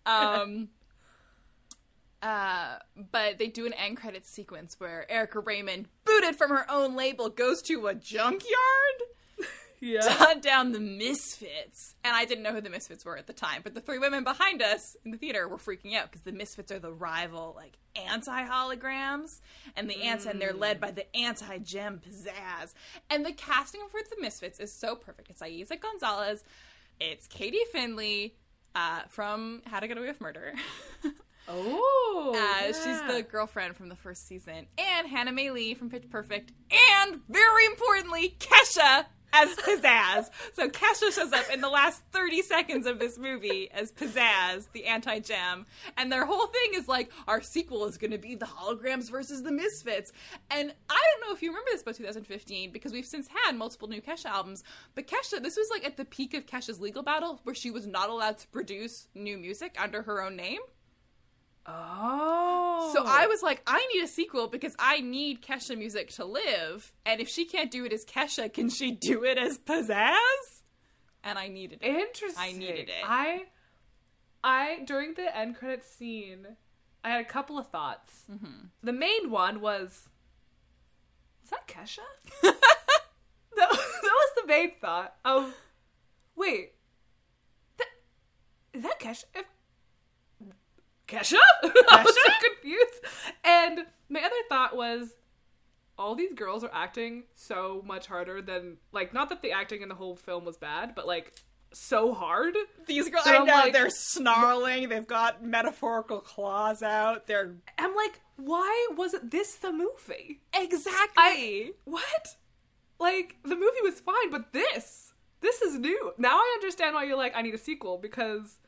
Um, uh, but they do an end credits sequence where Erica Raymond, booted from her own label, goes to a junkyard yeah. to hunt down the Misfits. And I didn't know who the Misfits were at the time, but the three women behind us in the theater were freaking out because the Misfits are the rival, like, anti-holograms, and the ants, mm. and they're led by the anti-Jem Pizzazz. And the casting for the Misfits is so perfect. It's Aiza Gonzalez, it's Katie Finley uh, from How to Get Away with Murder. Oh, uh, yeah. She's the girlfriend from the first season, and Hannah Mae Lee from Pitch Perfect, and very importantly, Kesha as Pizzazz. So Kesha shows up in the last thirty seconds of this movie as Pizzazz, the anti-Jem. And their whole thing is like, our sequel is going to be the Holograms versus the Misfits. And I don't know if you remember this about two thousand fifteen, because we've since had multiple new Kesha albums. But Kesha, this was like at the peak of Kesha's legal battle, where she was not allowed to produce new music under her own name. Oh. So I was like, I need a sequel because I need Kesha music to live. And if she can't do it as Kesha, can she do it as Pizzazz? And I needed it. Interesting. I needed it. I, I during the end credits scene, I had a couple of thoughts. Mm-hmm. The main one was, is that Kesha? that, that was the main thought of, wait, that, is that Kesha? If, Kesha? I was so confused. And my other thought was, all these girls are acting so much harder than, like, not that the acting in the whole film was bad, but, like, so hard. These girls, so I know, like, they're snarling, they've got metaphorical claws out, they're... I'm like, why wasn't this the movie? Exactly. I, what? Like, the movie was fine, but this, this is new. Now I understand why you're like, I need a sequel, because...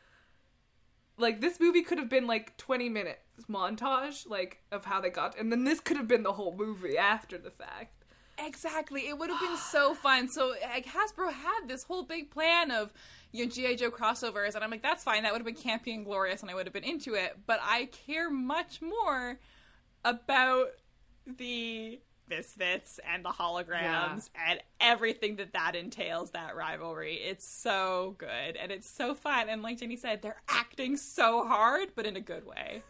Like, this movie could have been, like, twenty minutes montage, like, of how they got... And then this could have been the whole movie after the fact. Exactly. It would have been so fun. So, like, Hasbro had this whole big plan of, you know, G I. Joe crossovers. And I'm like, that's fine. That would have been campy and glorious, and I would have been into it. But I care much more about the Misfits and the Holograms yeah. and everything that that entails, that rivalry. It's so good and it's so fun, and like Jenny said, they're acting so hard, but in a good way.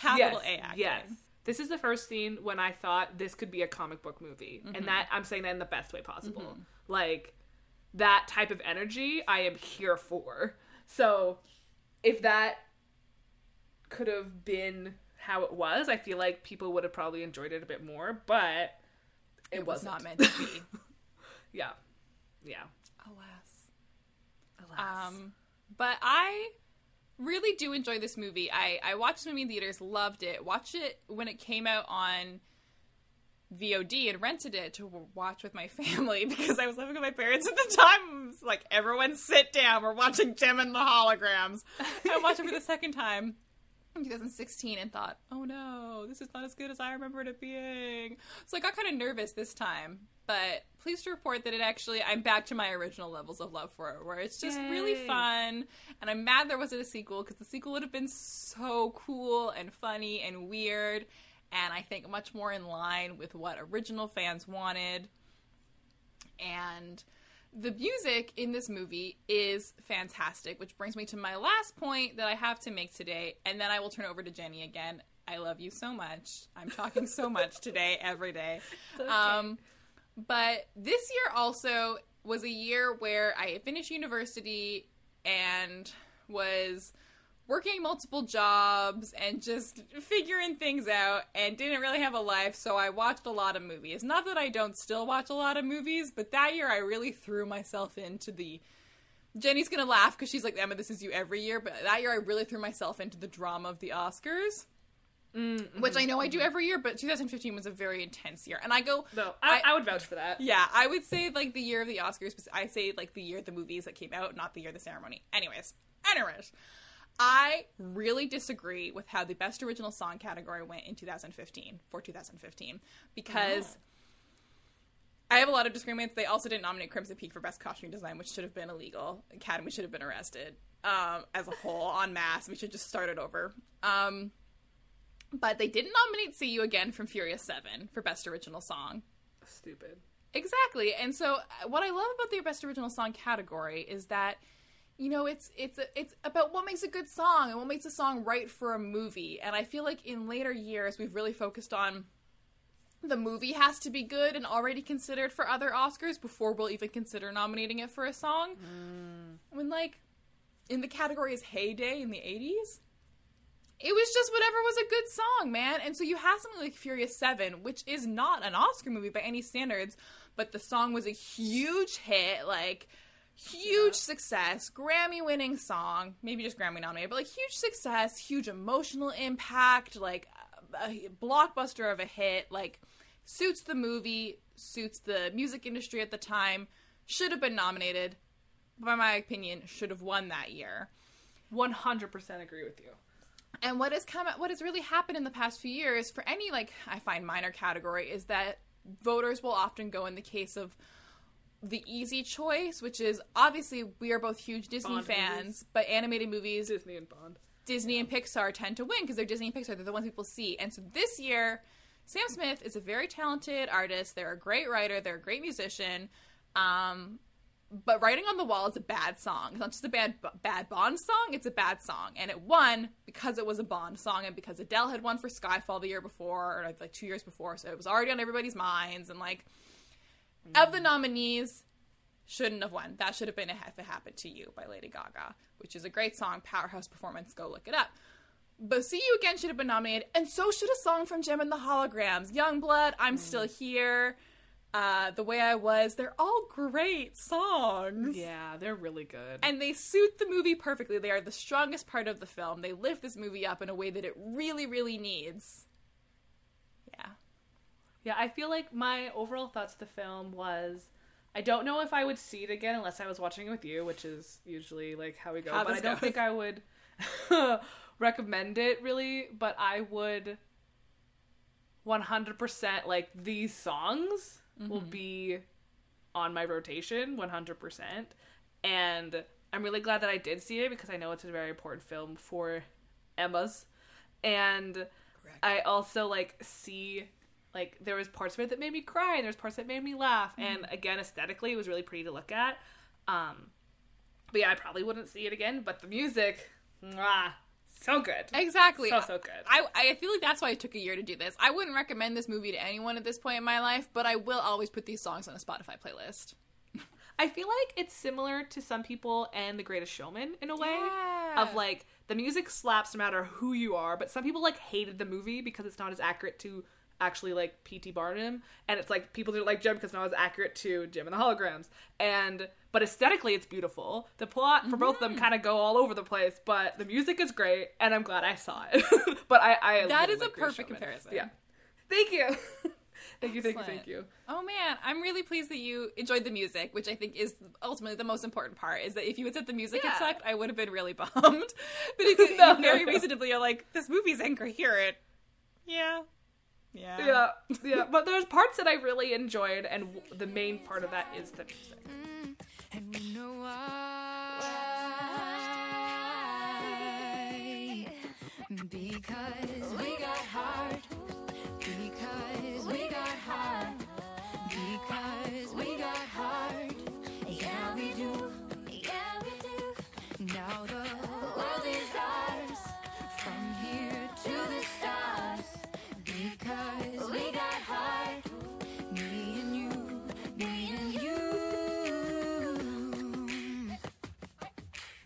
Capital yes, A acting. Yes. This is the first scene when I thought this could be a comic book movie, mm-hmm. and that I'm saying that in the best way possible. Mm-hmm. Like, that type of energy I am here for. So if that could have been how it was, I feel like people would have probably enjoyed it a bit more, but it, it was not meant to be. yeah. Yeah. Alas. Alas. Um, but I really do enjoy this movie. I, I watched the movie in theaters, loved it, watched it when it came out on V O D and rented it to watch with my family because I was living with my parents at the time. It was like, everyone sit down, we're watching Jem and the Holograms. I watched it for the second time. in twenty sixteen and thought, oh no, this is not as good as I remembered it being. So I got kind of nervous this time, but pleased to report that it actually, I'm back to my original levels of love for it, where it's just Yay. really fun, and I'm mad there wasn't a sequel, because the sequel would have been so cool and funny and weird, and I think much more in line with what original fans wanted. And the music in this movie is fantastic, which brings me to my last point that I have to make today, and then I will turn over to Jenny again. I love you so much. I'm talking so much today, every day. Okay. Um, but this year also was a year where I finished university and was working multiple jobs and just figuring things out and didn't really have a life, so I watched a lot of movies. Not that I don't still watch a lot of movies, but that year I really threw myself into the... Jenny's gonna laugh because she's like, Emma, this is you every year, but that year I really threw myself into the drama of the Oscars, mm-hmm. which I know I do every year, but two thousand fifteen was a very intense year. And I go... No, I, I, I would vouch for that. Yeah, I would say, like, the year of the Oscars, but I say, like, the year of the movies that came out, not the year of the ceremony. Anyways. Anyways. I really disagree with how the Best Original Song category went in two thousand fifteen, for two thousand fifteen, because yeah. I have a lot of disagreements. They also didn't nominate Crimson Peak for Best Costume Design, which should have been illegal. Academy should have been arrested um, as a whole, en masse. We should just start it over. Um, but they didn't nominate See You Again from Furious seven for Best Original Song. Stupid. Exactly. And so what I love about the Best Original Song category is that You know, it's it's it's about what makes a good song and what makes a song right for a movie. And I feel like in later years, we've really focused on the movie has to be good and already considered for other Oscars before we'll even consider nominating it for a song. Mm. When, like, in the category's heyday in the eighties, it was just whatever was a good song, man. And so you have something like Furious seven, which is not an Oscar movie by any standards, but the song was a huge hit, like... Huge yeah. success, Grammy-winning song, maybe just Grammy-nominated, but, like, huge success, huge emotional impact, like, a, a blockbuster of a hit, like, suits the movie, suits the music industry at the time, should have been nominated, by my opinion, should have won that year. one hundred percent agree with you. And what has come, what has really happened in the past few years, for any, like, I find minor category, is that voters will often go in the case of the easy choice, which is, obviously, we are both huge Disney Bond fans, movies. But animated movies... Disney and Bond. Disney yeah. and Pixar tend to win, because they're Disney and Pixar. They're the ones people see. And so this year, Sam Smith is a very talented artist. They're a great writer. They're a great musician. Um, but Writing on the Wall is a bad song. It's not just a bad, bad Bond song. It's a bad song. And it won because it was a Bond song and because Adele had won for Skyfall the year before, or, like, two years before. So it was already on everybody's minds. And, like... Of the nominees, shouldn't have won. That should have been If It Happened to You by Lady Gaga, which is a great song, powerhouse performance, go look it up. But See You Again should have been nominated, and so should a song from Jem and the Holograms. Youngblood, I'm mm. Still Here, uh, The Way I Was. They're all great songs. Yeah, they're really good. And they suit the movie perfectly. They are the strongest part of the film. They lift this movie up in a way that it really, really needs. Yeah. Yeah, I feel like my overall thoughts of the film was, I don't know if I would see it again unless I was watching it with you, which is usually, like, how we go. How but I don't goes. think I would recommend it, really. But I would one hundred percent, like, these songs mm-hmm. will be on my rotation one hundred percent. And I'm really glad that I did see it because I know it's a very important film for Emma's. And Correct. I also, like, see... Like, there was parts of it that made me cry, and there's parts that made me laugh. And, again, aesthetically, it was really pretty to look at. Um, but, yeah, I probably wouldn't see it again. But the music, mwah, so good. Exactly. So, so good. I, I feel like that's why it took a year to do this. I wouldn't recommend this movie to anyone at this point in my life, but I will always put these songs on a Spotify playlist. I feel like it's similar to Some People and The Greatest Showman, in a way. Yeah. Of, like, the music slaps no matter who you are. But some people, like, hated the movie because it's not as accurate to... actually, like, P T. Barnum, and it's, like, people didn't like Jem because it's not as accurate to Jem and the Holograms, and, but aesthetically it's beautiful. The plot for mm-hmm. both of them kind of go all over the place, but the music is great, and I'm glad I saw it. But I, I That is a perfect comparison. Yeah. Thank you! Thank you, thank you, thank you. Oh, man. I'm really pleased that you enjoyed the music, which I think is ultimately the most important part, is that if you had said the music yeah. had sucked, I would have been really bummed. But if you no, very no, reasonably no. are like, this movie's incoherent. Yeah. Yeah. Yeah. Yeah. But there's parts that I really enjoyed, and w- the main part of that is the music. Mm, and we know why. Because we got hard. Because we got hard. Because we got hard. Yeah, we do. Yeah, we do. Now the world is ours. From here to the stars. Because we got hard. Me and you. Me and you.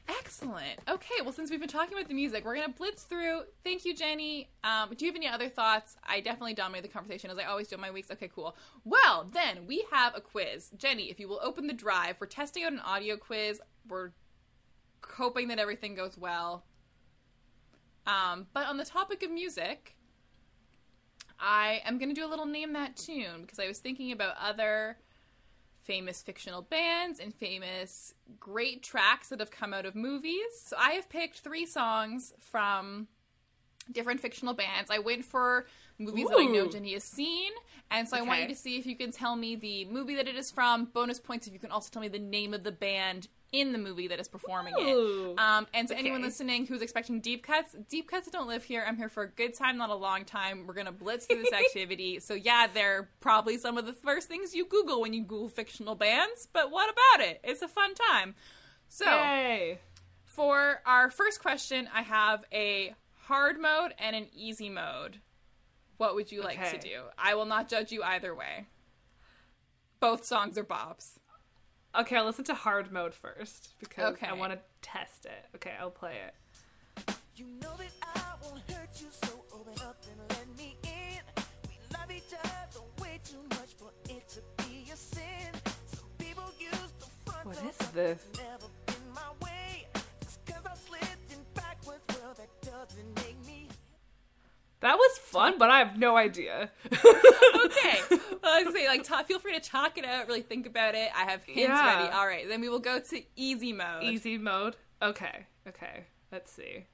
Excellent. Okay, well, since we've been talking about the music, we're going to blitz through. Thank you, Jenny. Um, do you have any other thoughts? I definitely dominated the conversation, as I always do in my weeks. Okay, cool. Well, then, we have a quiz. Jenny, if you will open the drive. We're testing out an audio quiz. We're hoping that everything goes well. Um, but on the topic of music, I am going to do a little Name That Tune, because I was thinking about other famous fictional bands and famous great tracks that have come out of movies. So I have picked three songs from different fictional bands. I went for movies Ooh. that I know Jenny has seen, and so okay. I want you to see if you can tell me the movie that it is from. Bonus points if you can also tell me the name of the band in the movie that is performing Ooh. it. Um, and so okay. anyone listening who's expecting deep cuts, deep cuts don't live here. I'm here for a good time, not a long time. We're going to blitz through this activity. So yeah, they're probably some of the first things you Google when you Google fictional bands, but what about it? It's a fun time. So Yay. for our first question, I have a hard mode and an easy mode. What would you like okay. to do? I will not judge you either way. Both songs are bops. Okay, I'll listen to hard mode first, because okay. I want to test it. Okay, I'll play it. You know that I won't hurt you, so open up and let me in. We love each other way too much for it to be a sin. Some people use the front. What is this? Never been my way. Just because I slipped in backwards, well, that doesn't make me. That was fun, but I have no idea. Okay. Well, I was going to say, like, talk, feel free to talk it out, really think about it. I have hints yeah. ready. All right, then we will go to easy mode. Easy mode? Okay, okay. Let's see.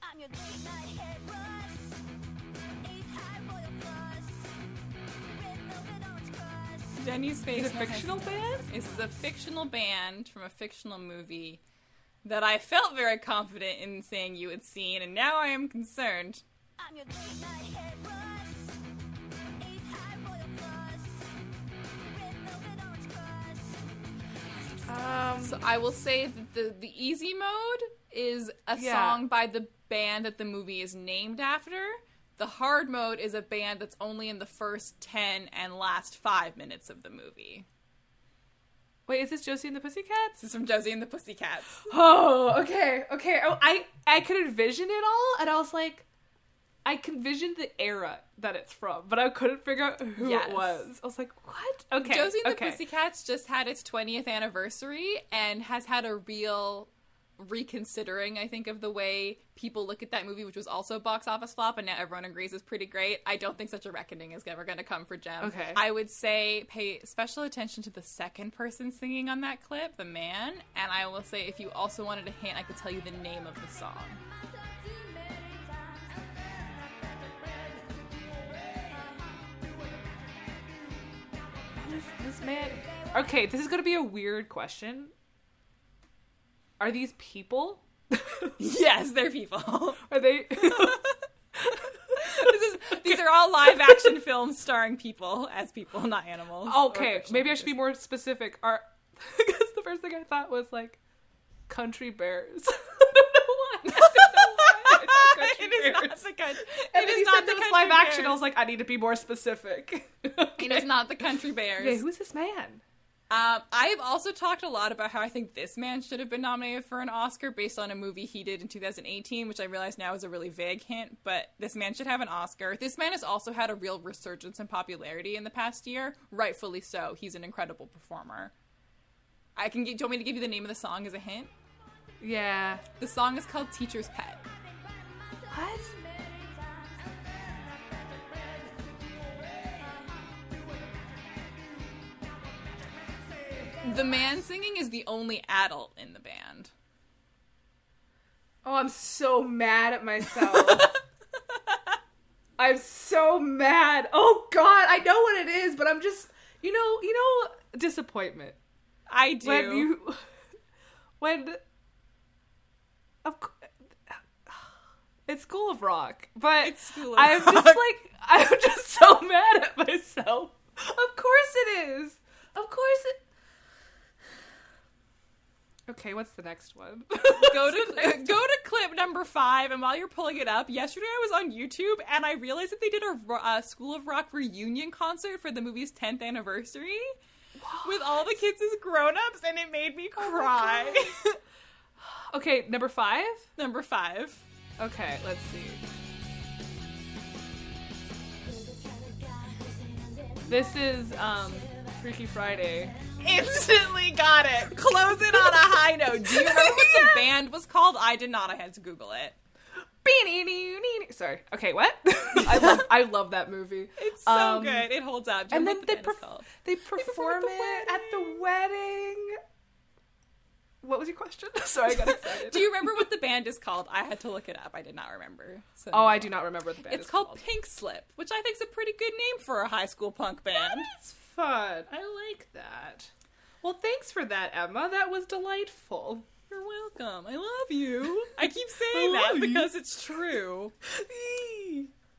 I'm your late night head rush. Ace high boy rush. Red velvet orange crush. Jenny's favorite fictional band? This is a fictional band from a fictional movie that I felt very confident in saying you had seen, and now I am concerned. I'm your late night head rush. Ace high royal flush. Red velvet orange crush. Um, so I will say that the, the easy mode is a yeah. song by the band that the movie is named after. The hard mode is a band that's only in the first ten and last five minutes of the movie. Wait, is this Josie and the Pussycats? This is from Josie and the Pussycats. Oh, okay, okay. Oh, I, I could envision it all, and I was like, I envisioned the era that it's from, but I couldn't figure out who yes. it was. I was like, what? Okay. Josie and okay. the Pussycats just had its twentieth anniversary and has had a real reconsidering, I think, of the way people look at that movie, which was also a box office flop, and now everyone agrees is pretty great. I don't think such a reckoning is ever going to come for Jem. Okay. I would say pay special attention to the second person singing on that clip, the man, and I will say if you also wanted a hint, I could tell you the name of the song. This man. Okay, this is going to be a weird question. Are these people? Yes, they're people. Are they? This is, these are all live action films starring people as people, not animals. Okay, maybe I should be more specific. Are because the first thing I thought was like country bears. I don't know why. It is not the country. It is not the country live action. I was like, I need to be more specific. Okay. It is not the Country Bears. Okay, who's this man? Um, I have also talked a lot about how I think this man should have been nominated for an Oscar based on a movie he did in two thousand eighteen, which I realize now is a really vague hint, but this man should have an Oscar. This man has also had a real resurgence in popularity in the past year. Rightfully so. He's an incredible performer. I can get, do you want me to give you the name of the song as a hint? Yeah. The song is called Teacher's Pet. What? the man singing is the only adult in the band. Oh, I'm so mad at myself. I'm so mad. Oh, God, I know what it is, but I'm just, you know, you know, disappointment. I do. When you, when, of course, it's School of Rock, but it's School of I'm Rock. just like, I'm just so mad at myself. Of course it is. Of course it. Okay, what's the next one? Go to uh, go to clip number five, and while you're pulling it up, yesterday I was on YouTube, and I realized that they did a uh, School of Rock reunion concert for the movie's tenth anniversary what? with all the kids as grown-ups, and it made me cry. Oh okay, number five? Number five. Okay, let's see. This is um, Freaky Friday. Instantly got it. Close it on a high note. Do you remember what the yeah. band was called? I did not. I had to Google it. Sorry. Okay, what? I love I love that movie. It's so um, good. It holds up. And then the they, perf- they perform they it at the, at the wedding. What was your question? Sorry, I got excited. Do you remember what the band is called? I had to look it up. I did not remember. So oh, no. I do not remember what the band it's is called. It's called Pink Slip, which I think is a pretty good name for a high school punk band. That's fun. I like that. Well, thanks for that, Emma. That was delightful. You're welcome. I love you. I keep saying I that because you. It's true.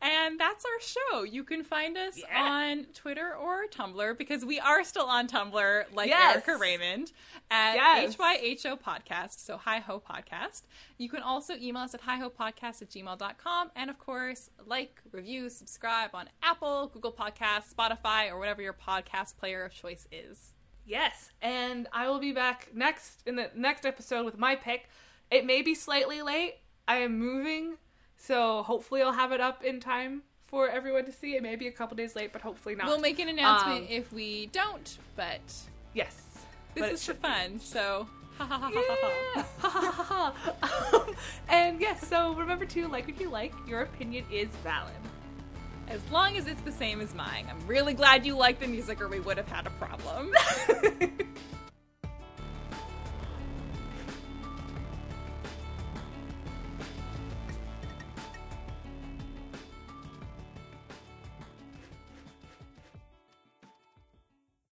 And that's our show. You can find us yeah. on Twitter or Tumblr, because we are still on Tumblr, like yes. Erica Raymond, at yes. H Y H O Podcast, so Hi Ho Podcast. You can also email us at hi ho podcast at gmail dot com, and of course, like, review, subscribe on Apple, Google Podcasts, Spotify, or whatever your podcast player of choice is. Yes, and I will be back next in the next episode with my pick. It may be slightly late. I am moving. So hopefully I'll have it up in time for everyone to see. It may be a couple days late, but hopefully not. We'll make an announcement um, if we don't, but... Yes. This but is for fun, be. so... Ha ha ha ha ha ha ha ha. And yes, so remember to like what you like. Your opinion is valid. As long as it's the same as mine. I'm really glad you like the music or we would have had a problem.